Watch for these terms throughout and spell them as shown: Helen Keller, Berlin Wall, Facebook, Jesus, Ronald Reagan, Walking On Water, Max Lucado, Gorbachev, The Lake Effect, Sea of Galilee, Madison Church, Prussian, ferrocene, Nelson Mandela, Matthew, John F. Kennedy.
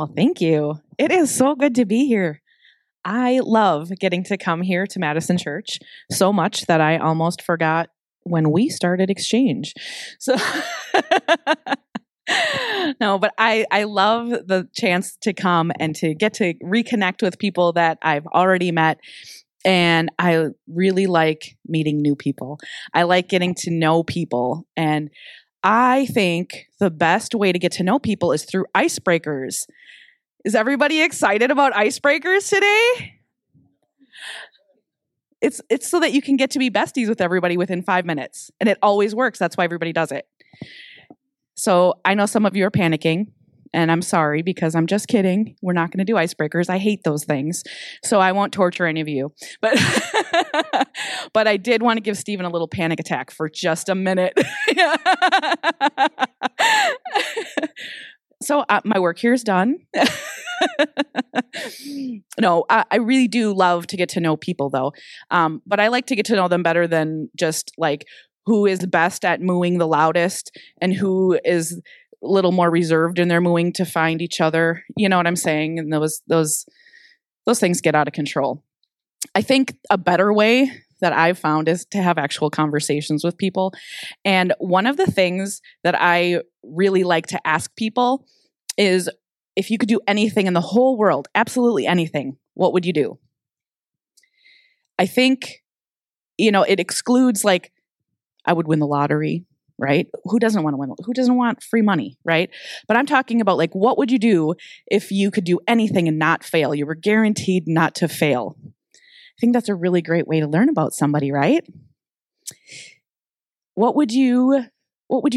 Well, thank you. It is so good to be here. I love getting to come here to Madison Church so much that I almost forgot when we started exchange. So no, but I love the chance to come and to get to reconnect with people that I've already met. And I really like meeting new people. I like getting to know people. And I think the best way to get to know people is through icebreakers. Is everybody excited about icebreakers today? It's so that you can get to be besties with everybody within 5 minutes. And it always works. That's why everybody does it. So I know some of you are panicking. And I'm sorry, because I'm just kidding. We're not going to do icebreakers. I hate those things. So I won't torture any of you. But but I did want to give Stephen a little panic attack for just a minute. So my work here is done. No, I really do love to get to know people, though. But I like to get to know them better than just like who is best at mooing the loudest and who is a little more reserved in their mooing to find each other. You know what I'm saying? And those things get out of control. I think a better way that I've found is to have actual conversations with people. And one of the things that I really like to ask people is, if you could do anything in the whole world, absolutely anything, what would you do? I think, you know, it excludes like, I would win the lottery. Right? Who doesn't want to win? Who doesn't want free money? Right? But I'm talking about like, what would you do if you could do anything and not fail? You were guaranteed not to fail. I think that's a really great way to learn about somebody, right? What would you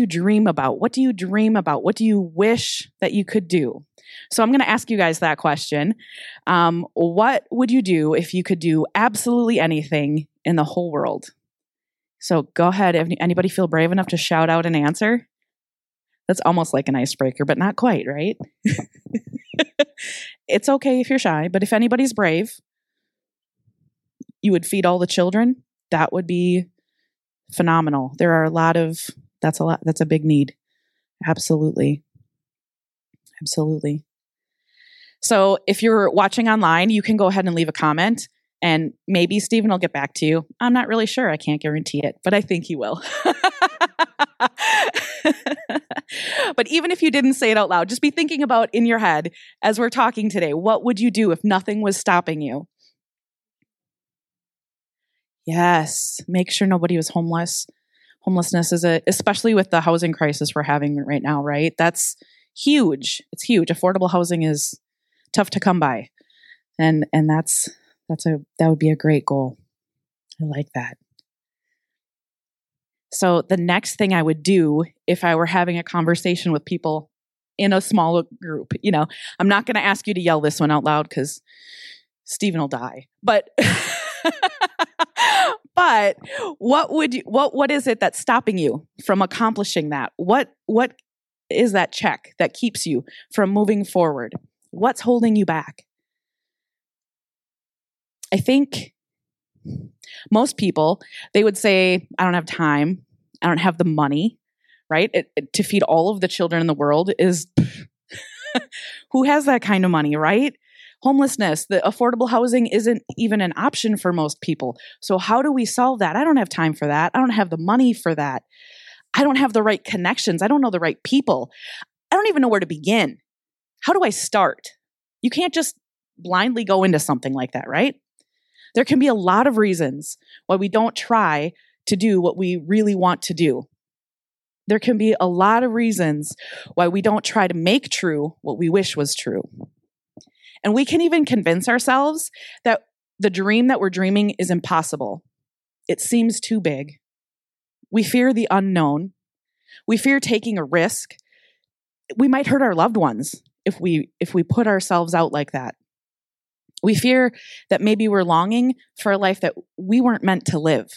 dream about? What do you dream about? What do you wish that you could do? So I'm going to ask you guys that question. What would you do if you could do absolutely anything in the whole world? So go ahead. Anybody feel brave enough to shout out an answer? That's almost like an icebreaker, but not quite, right? It's okay if you're shy, but if anybody's brave, you would feed all the children. That would be phenomenal. There are a lot. That's a big need. Absolutely. Absolutely. So if you're watching online, you can go ahead and leave a comment. And maybe Stephen will get back to you. I'm not really sure. I can't guarantee it, but I think he will. But even if you didn't say it out loud, just be thinking about in your head as we're talking today, what would you do if nothing was stopping you? Yes. Make sure nobody was homeless. Homelessness is especially with the housing crisis we're having right now, right? That's huge. It's huge. Affordable housing is tough to come by. And that would be a great goal. I like that. So the next thing I would do if I were having a conversation with people in a small group, you know, I'm not going to ask you to yell this one out loud because Stephen will die. But but what is it that's stopping you from accomplishing that? What is that check that keeps you from moving forward? What's holding you back? I think most people, they would say, I don't have time. I don't have the money, right? To feed all of the children in the world is, who has that kind of money, right? Homelessness, the affordable housing isn't even an option for most people. So how do we solve that? I don't have time for that. I don't have the money for that. I don't have the right connections. I don't know the right people. I don't even know where to begin. How do I start? You can't just blindly go into something like that, right? There can be a lot of reasons why we don't try to do what we really want to do. There can be a lot of reasons why we don't try to make true what we wish was true. And we can even convince ourselves that the dream that we're dreaming is impossible. It seems too big. We fear the unknown. We fear taking a risk. We might hurt our loved ones if we put ourselves out like that. We fear that maybe we're longing for a life that we weren't meant to live.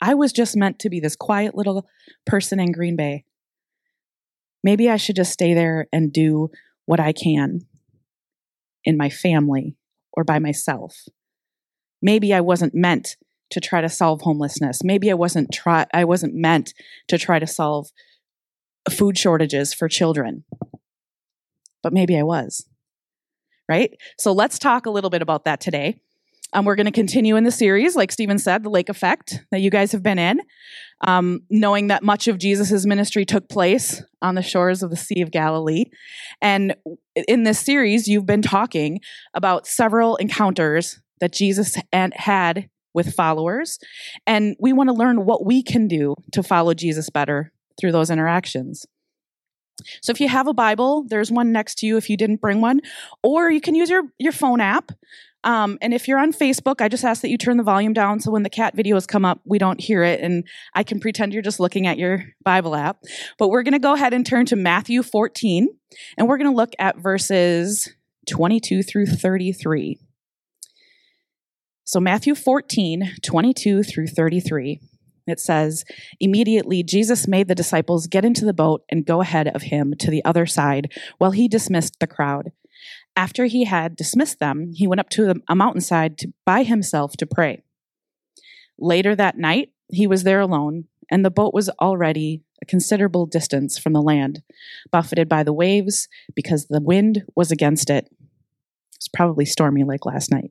I was just meant to be this quiet little person in Green Bay. Maybe I should just stay there and do what I can in my family or by myself. Maybe I wasn't meant to try to solve homelessness. Maybe I wasn't meant to try to solve food shortages for children. But maybe I was. right? So let's talk a little bit about that today. We're going to continue in the series, like Stephen said, The Lake Effect, that you guys have been in, knowing that much of Jesus' ministry took place on the shores of the Sea of Galilee. And in this series, you've been talking about several encounters that Jesus had with followers, and we want to learn what we can do to follow Jesus better through those interactions. So if you have a Bible, there's one next to you if you didn't bring one, or you can use your phone app. And if you're on Facebook, I just ask that you turn the volume down so when the cat videos come up, we don't hear it, and I can pretend you're just looking at your Bible app. But we're going to go ahead and turn to Matthew 14, and we're going to look at verses 22 through 33. So Matthew 14, 22 through 33. It says, "Immediately Jesus made the disciples get into the boat and go ahead of him to the other side while he dismissed the crowd. After he had dismissed them, he went up to a mountainside by himself to pray. Later that night, he was there alone, and the boat was already a considerable distance from the land, buffeted by the waves because the wind was against it." It's probably stormy like last night.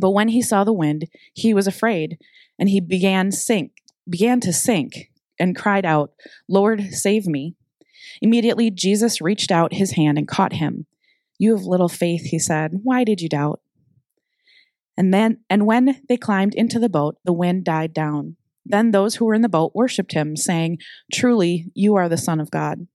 But when he saw the wind, he was afraid, and he began to sink and cried out, 'Lord, save me.' Immediately, Jesus reached out his hand and caught him. 'You have little faith,' he said. 'Why did you doubt?' And when they climbed into the boat, the wind died down. Then those who were in the boat worshipped him, saying, 'Truly, you are the Son of God.'"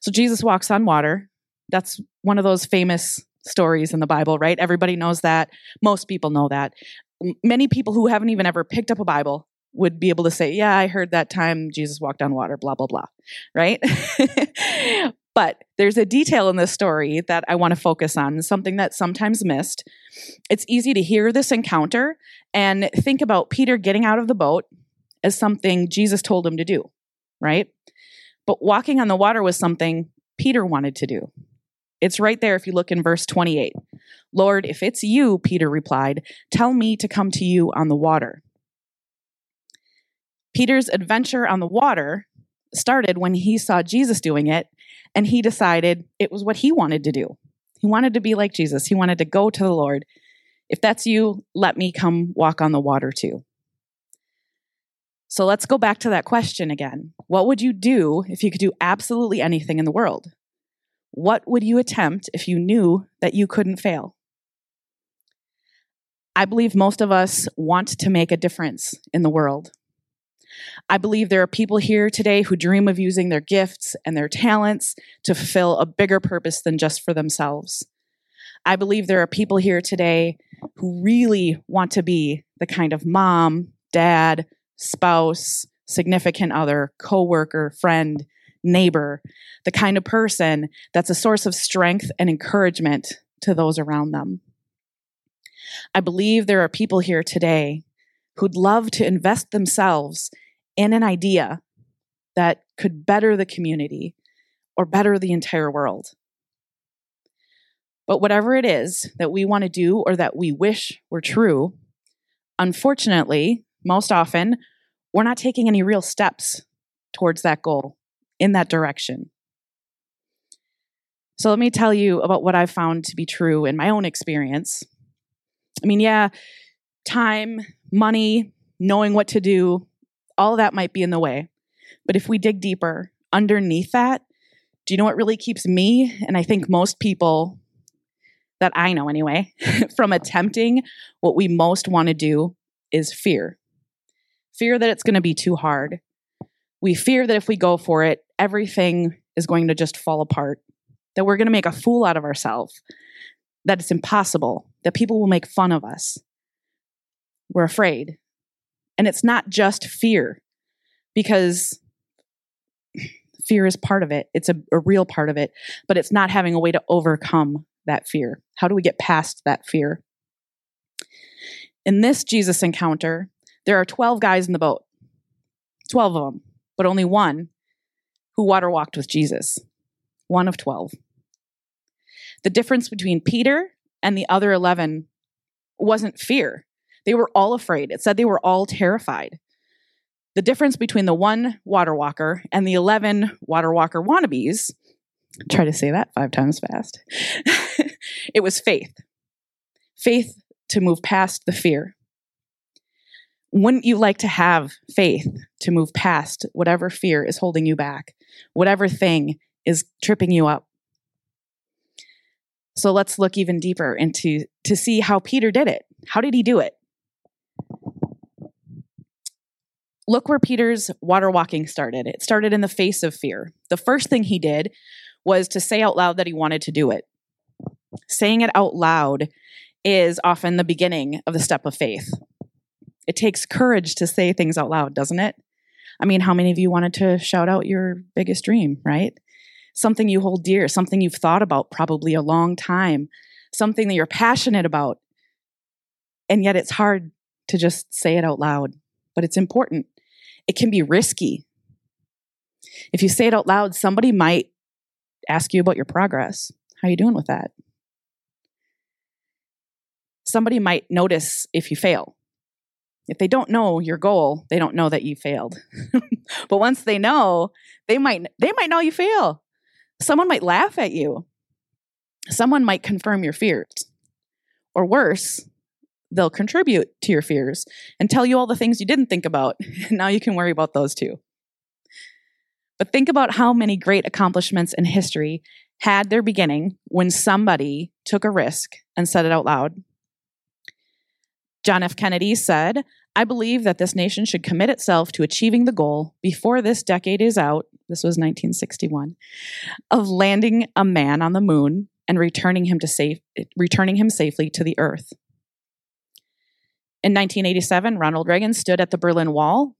So Jesus walks on water. That's one of those famous stories in the Bible, right? Everybody knows that. Most people know that. Many people who haven't even ever picked up a Bible would be able to say, "Yeah, I heard that time Jesus walked on water, blah, blah, blah," right? But there's a detail in this story that I want to focus on, something that's sometimes missed. It's easy to hear this encounter and think about Peter getting out of the boat as something Jesus told him to do, right? But walking on the water was something Peter wanted to do. It's right there if you look in verse 28. "Lord, if it's you," Peter replied, "tell me to come to you on the water." Peter's adventure on the water started when he saw Jesus doing it, and he decided it was what he wanted to do. He wanted to be like Jesus. He wanted to go to the Lord. "If that's you, let me come walk on the water too." So let's go back to that question again. What would you do if you could do absolutely anything in the world? What would you attempt if you knew that you couldn't fail? I believe most of us want to make a difference in the world. I believe there are people here today who dream of using their gifts and their talents to fulfill a bigger purpose than just for themselves. I believe there are people here today who really want to be the kind of mom, dad, spouse, significant other, coworker, friend, neighbor, the kind of person that's a source of strength and encouragement to those around them. I believe there are people here today who'd love to invest themselves in an idea that could better the community or better the entire world. But whatever it is that we want to do or that we wish were true, unfortunately, most often, we're not taking any real steps towards that goal in that direction. So let me tell you about what I've found to be true in my own experience. I mean, yeah, time, money, knowing what to do, all that might be in the way. But if we dig deeper underneath that, do you know what really keeps me, and I think most people that I know anyway, from attempting what we most want to do is fear. Fear that it's going to be too hard. We fear that if we go for it, everything is going to just fall apart, that we're going to make a fool out of ourselves, that it's impossible, that people will make fun of us. We're afraid. And it's not just fear, because fear is part of it. It's a real part of it, but it's not having a way to overcome that fear? How do we get past that fear? In this Jesus encounter, there are 12 guys in the boat, 12 of them, but only one who water walked with Jesus, one of 12. The difference between Peter and the other 11 wasn't fear. They were all afraid. It said they were all terrified. The difference between the one water walker and the 11 water walker wannabes, try to say that 5 times fast, it was faith. Faith to move past the fear. Wouldn't you like to have faith to move past whatever fear is holding you back, whatever thing is tripping you up? So let's look even deeper into to see how Peter did it. How did he do it? Look where Peter's water walking started. It started in the face of fear. The first thing he did was to say out loud that he wanted to do it. Saying it out loud is often the beginning of the step of faith. It takes courage to say things out loud, doesn't it? I mean, how many of you wanted to shout out your biggest dream, right? Something you hold dear, something you've thought about probably a long time, something that you're passionate about. And yet it's hard to just say it out loud, but it's important. It can be risky. If you say it out loud, somebody might ask you about your progress. How are you doing with that? Somebody might notice if you fail. If they don't know your goal, they don't know that you failed. But once they know, they might know you fail. Someone might laugh at you. Someone might confirm your fears. Or worse, they'll contribute to your fears and tell you all the things you didn't think about. Now you can worry about those too. But think about how many great accomplishments in history had their beginning when somebody took a risk and said it out loud. John F. Kennedy said, "I believe that this nation should commit itself to achieving the goal before this decade is out," this was 1961, "of landing a man on the moon and returning him safely to the earth." In 1987, Ronald Reagan stood at the Berlin Wall,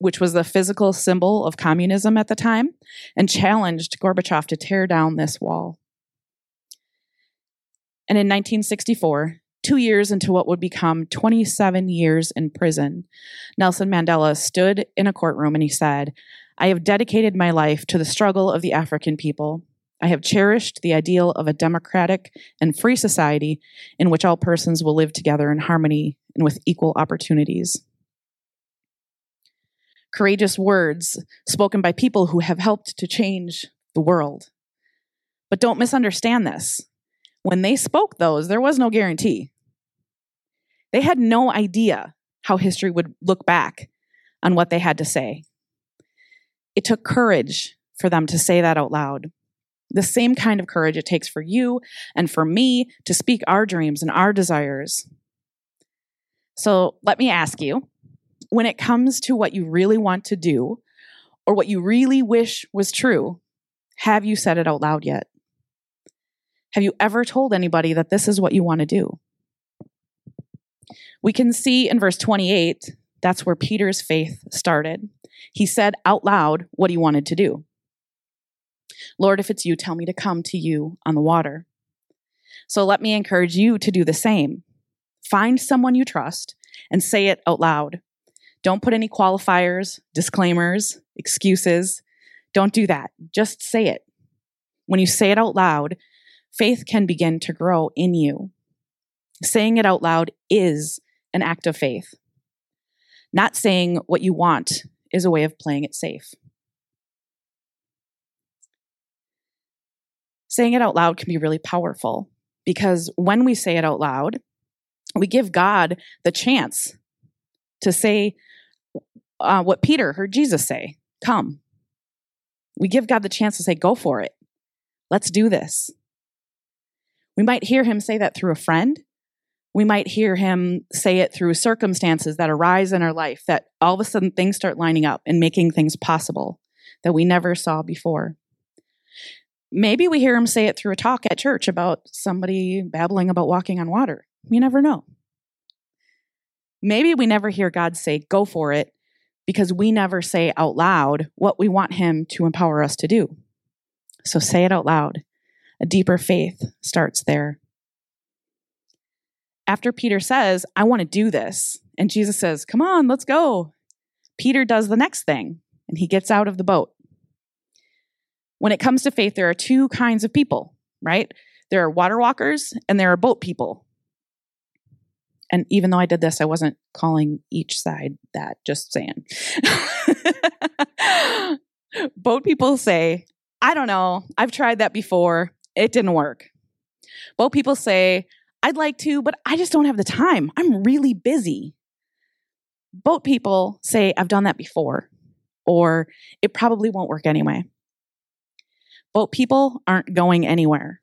which was the physical symbol of communism at the time, and challenged Gorbachev to tear down this wall. And in 1964, 2 years into what would become 27 years in prison, Nelson Mandela stood in a courtroom and he said, "I have dedicated my life to the struggle of the African people. I have cherished the ideal of a democratic and free society in which all persons will live together in harmony and with equal opportunities." Courageous words spoken by people who have helped to change the world. But don't misunderstand this. When they spoke those, there was no guarantee. They had no idea how history would look back on what they had to say. It took courage for them to say that out loud. The same kind of courage it takes for you and for me to speak our dreams and our desires. So let me ask you, when it comes to what you really want to do or what you really wish was true, have you said it out loud yet? Have you ever told anybody that this is what you want to do? We can see in verse 28, that's where Peter's faith started. He said out loud what he wanted to do. "Lord, if it's you, tell me to come to you on the water." So let me encourage you to do the same. Find someone you trust and say it out loud. Don't put any qualifiers, disclaimers, excuses. Don't do that. Just say it. When you say it out loud, faith can begin to grow in you. Saying it out loud is an act of faith. Not saying what you want is a way of playing it safe. Saying it out loud can be really powerful because when we say it out loud, we give God the chance to say what Peter heard Jesus say, "Come." We give God the chance to say, "Go for it. Let's do this." We might hear him say that through a friend. We might hear him say it through circumstances that arise in our life, that all of a sudden things start lining up and making things possible that we never saw before. Maybe we hear him say it through a talk at church about somebody babbling about walking on water. You never know. Maybe we never hear God say, "Go for it," because we never say out loud what we want him to empower us to do. So say it out loud. A deeper faith starts there. After Peter says, I want to do this, and Jesus says, come on, let's go, Peter does the next thing, and he gets out of the boat. When it comes to faith, there are two kinds of people, right? There are water walkers, and there are boat people. And even though I did this, I wasn't calling each side that, just saying. Boat people say, I don't know, I've tried that before, it didn't work. Boat people say, I'd like to, but I just don't have the time. I'm really busy. Boat people say, I've done that before, or it probably won't work anyway. Boat people aren't going anywhere.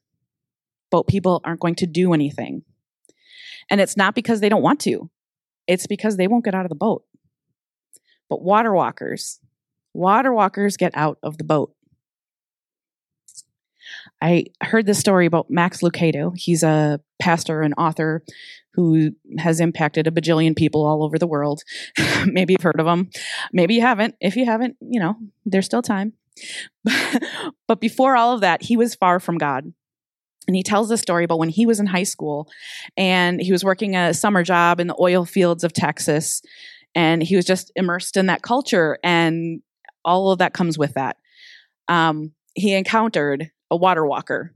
Boat people aren't going to do anything. And it's not because they don't want to. It's because they won't get out of the boat. But water walkers get out of the boat. I heard this story about Max Lucado. He's a pastor and author who has impacted a bajillion people all over the world. Maybe you've heard of him. Maybe you haven't. If you haven't, you know, there's still time. But before all of that, he was far from God. And he tells this story about when he was in high school and he was working a summer job in the oil fields of Texas. And he was just immersed in that culture and all of that comes with that. He encountered a water walker.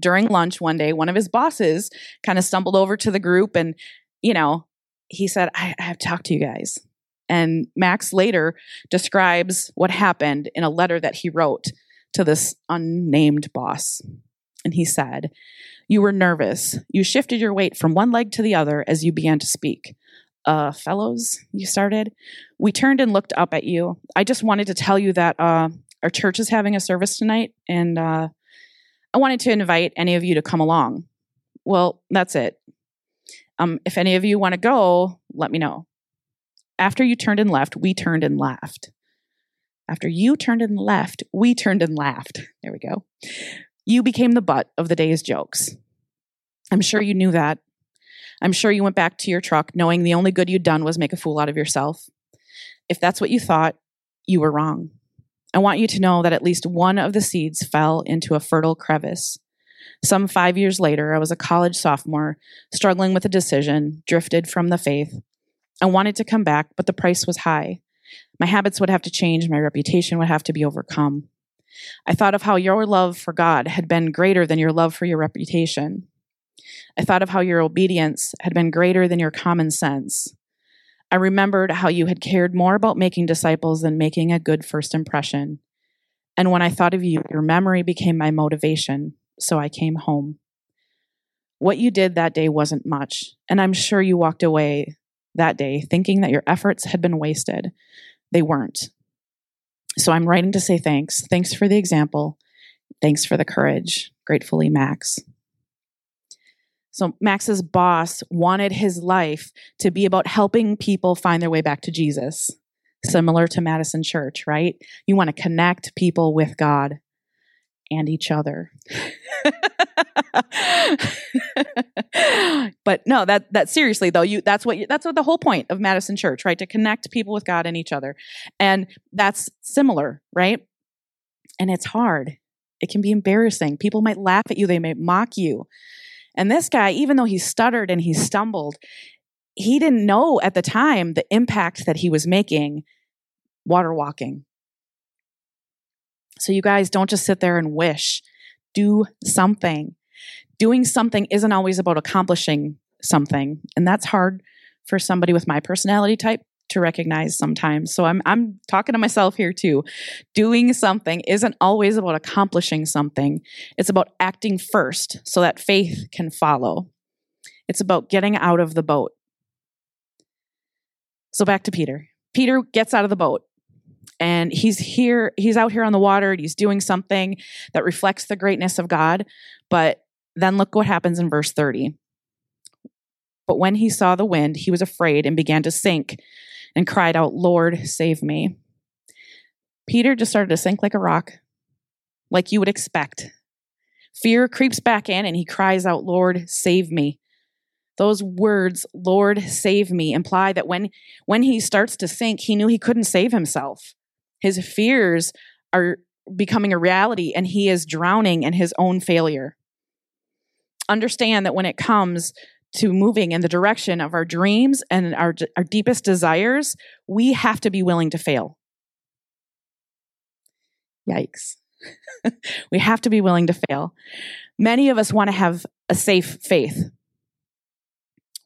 During lunch one day, one of his bosses kind of stumbled over to the group and, you know, he said, I have to talk to you guys. And Max later describes what happened in a letter that he wrote to this unnamed boss. And he said, you were nervous. You shifted your weight from one leg to the other as you began to speak. Fellows, you started. We turned and looked up at you. I just wanted to tell you that our church is having a service tonight, and I wanted to invite any of you to come along. Well, that's it. If any of you want to go, let me know. After you turned and left, we turned and laughed. After you turned and left, we turned and laughed. There we go. You became the butt of the day's jokes. I'm sure you knew that. I'm sure you went back to your truck knowing the only good you'd done was make a fool out of yourself. If that's what you thought, you were wrong. I want you to know that at least one of the seeds fell into a fertile crevice. Some 5 years later, I was a college sophomore, struggling with a decision, drifted from the faith. I wanted to come back, but the price was high. My habits would have to change. My reputation would have to be overcome. I thought of how your love for God had been greater than your love for your reputation. I thought of how your obedience had been greater than your common sense. I remembered how you had cared more about making disciples than making a good first impression. And when I thought of you, your memory became my motivation, so I came home. What you did that day wasn't much, and I'm sure you walked away that day thinking that your efforts had been wasted. They weren't. So I'm writing to say thanks. Thanks for the example. Thanks for the courage. Gratefully, Max. So Max's boss wanted his life to be about helping people find their way back to Jesus, similar to Madison Church, right? You want to connect people with God and each other. But no, that seriously though, that's what the whole point of Madison Church, right? To connect people with God and each other. And that's similar, right? And it's hard. It can be embarrassing. People might laugh at you. They might mock you. And this guy, even though he stuttered and he stumbled, he didn't know at the time the impact that he was making water walking. So you guys, don't just sit there and wish. Do something. Doing something isn't always about accomplishing something. And that's hard for somebody with my personality type to recognize sometimes. So I'm talking to myself here too. Doing something isn't always about accomplishing something. It's about acting first so that faith can follow. It's about getting out of the boat. So back to Peter. Peter gets out of the boat and he's out here on the water and he's doing something that reflects the greatness of God. But then look what happens in verse 30. But when he saw the wind, he was afraid and began to sink and cried out, Lord, save me. Peter just started to sink like a rock, like you would expect. Fear creeps back in and he cries out, Lord, save me. Those words, Lord, save me, imply that when he starts to sink, he knew he couldn't save himself. His fears are becoming a reality and he is drowning in his own failure. understand that when it comes to moving in the direction of our dreams and our deepest desires, we have to be willing to fail. Yikes. We have to be willing to fail. Many of us want to have a safe faith.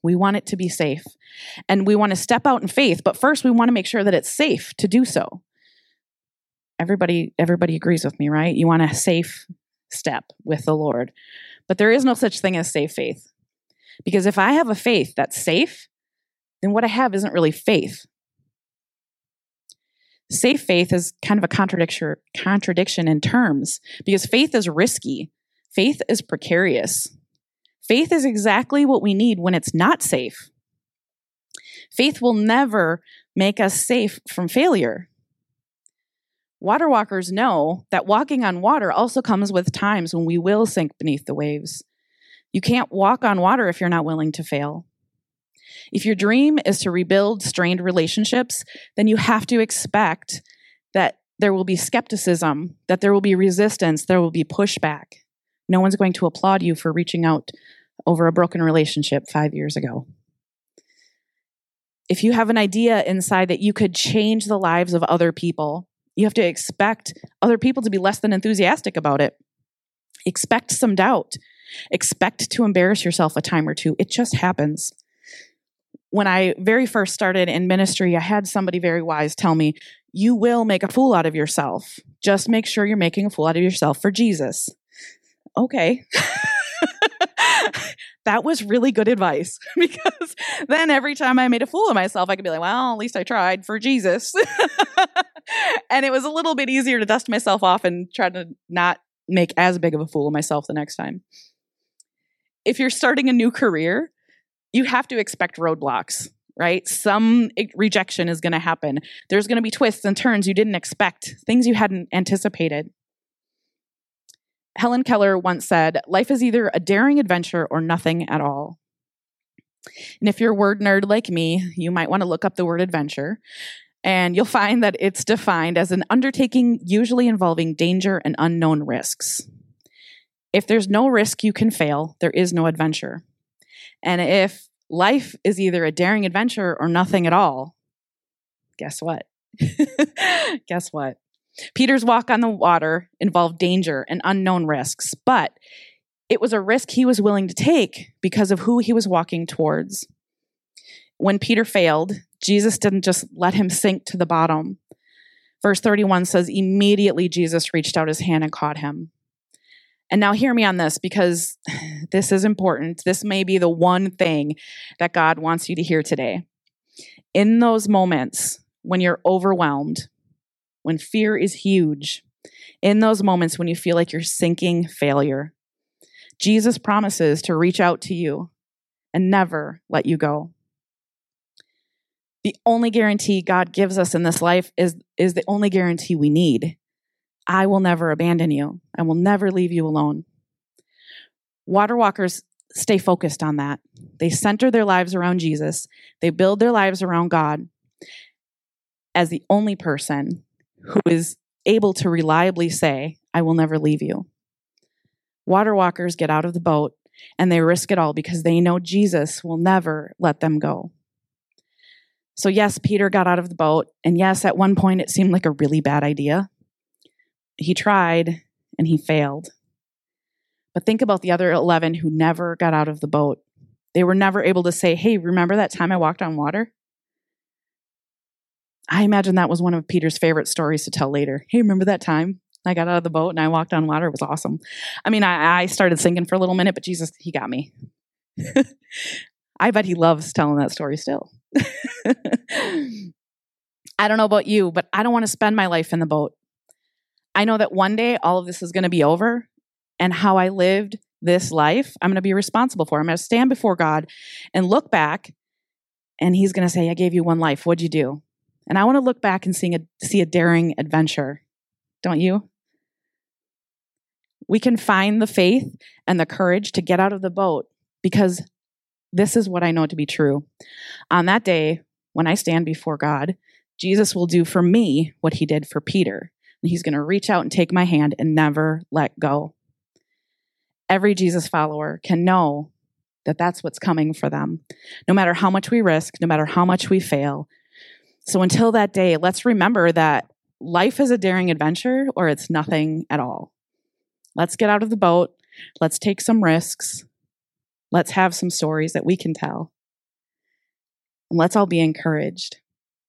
We want it to be safe. And we want to step out in faith, but first we want to make sure that it's safe to do so. Everybody agrees with me, right? You want a safe step with the Lord. But there is no such thing as safe faith. Because if I have a faith that's safe, then what I have isn't really faith. Safe faith is kind of a contradiction in terms, because faith is risky. Faith is precarious. Faith is exactly what we need when it's not safe. Faith will never make us safe from failure. Water walkers know that walking on water also comes with times when we will sink beneath the waves. You can't walk on water if you're not willing to fail. If your dream is to rebuild strained relationships, then you have to expect that there will be skepticism, that there will be resistance, there will be pushback. No one's going to applaud you for reaching out over a broken relationship 5 years ago. If you have an idea inside that you could change the lives of other people, you have to expect other people to be less than enthusiastic about it. Expect some doubt. Expect to embarrass yourself a time or two. It just happens. When I very first started in ministry, I had somebody very wise tell me, you will make a fool out of yourself. Just make sure you're making a fool out of yourself for Jesus. Okay. That was really good advice, because then every time I made a fool of myself, I could be like, well, at least I tried for Jesus. And it was a little bit easier to dust myself off and try to not make as big of a fool of myself the next time. If you're starting a new career, you have to expect roadblocks, right? Some rejection is going to happen. There's going to be twists and turns you didn't expect, things you hadn't anticipated. Helen Keller once said, life is either a daring adventure or nothing at all. And if you're a word nerd like me, you might want to look up the word adventure, and you'll find that it's defined as an undertaking usually involving danger and unknown risks. If there's no risk you can fail, there is no adventure. And if life is either a daring adventure or nothing at all, guess what? Guess what? Peter's walk on the water involved danger and unknown risks, but it was a risk he was willing to take because of who he was walking towards. When Peter failed, Jesus didn't just let him sink to the bottom. Verse 31 says, immediately Jesus reached out his hand and caught him. And now hear me on this, because this is important. This may be the one thing that God wants you to hear today. In those moments when you're overwhelmed, when fear is huge, in those moments when you feel like you're sinking failure, Jesus promises to reach out to you and never let you go. The only guarantee God gives us in this life is the only guarantee we need. I will never abandon you. I will never leave you alone. Water walkers stay focused on that. They center their lives around Jesus. They build their lives around God as the only person who is able to reliably say, I will never leave you. Water walkers get out of the boat and they risk it all because they know Jesus will never let them go. So yes, Peter got out of the boat, and yes, at one point it seemed like a really bad idea. He tried, and he failed. But think about the other 11 who never got out of the boat. They were never able to say, hey, remember that time I walked on water? I imagine that was one of Peter's favorite stories to tell later. Hey, remember that time I got out of the boat and I walked on water? It was awesome. I mean, I started sinking for a little minute, but Jesus, he got me. I bet he loves telling that story still. I don't know about you, but I don't want to spend my life in the boat. I know that one day all of this is going to be over, and how I lived this life, I'm going to be responsible for. I'm going to stand before God and look back, and he's going to say, I gave you one life. What'd you do? And I want to look back and see a daring adventure. Don't you? We can find the faith and the courage to get out of the boat, because this is what I know to be true. On that day, when I stand before God, Jesus will do for me what he did for Peter. And he's going to reach out and take my hand and never let go. every Jesus follower can know that that's what's coming for them, no matter how much we risk, no matter how much we fail. So until that day, let's remember that life is a daring adventure or it's nothing at all. Let's get out of the boat. Let's take some risks. Let's have some stories that we can tell. And let's all be encouraged.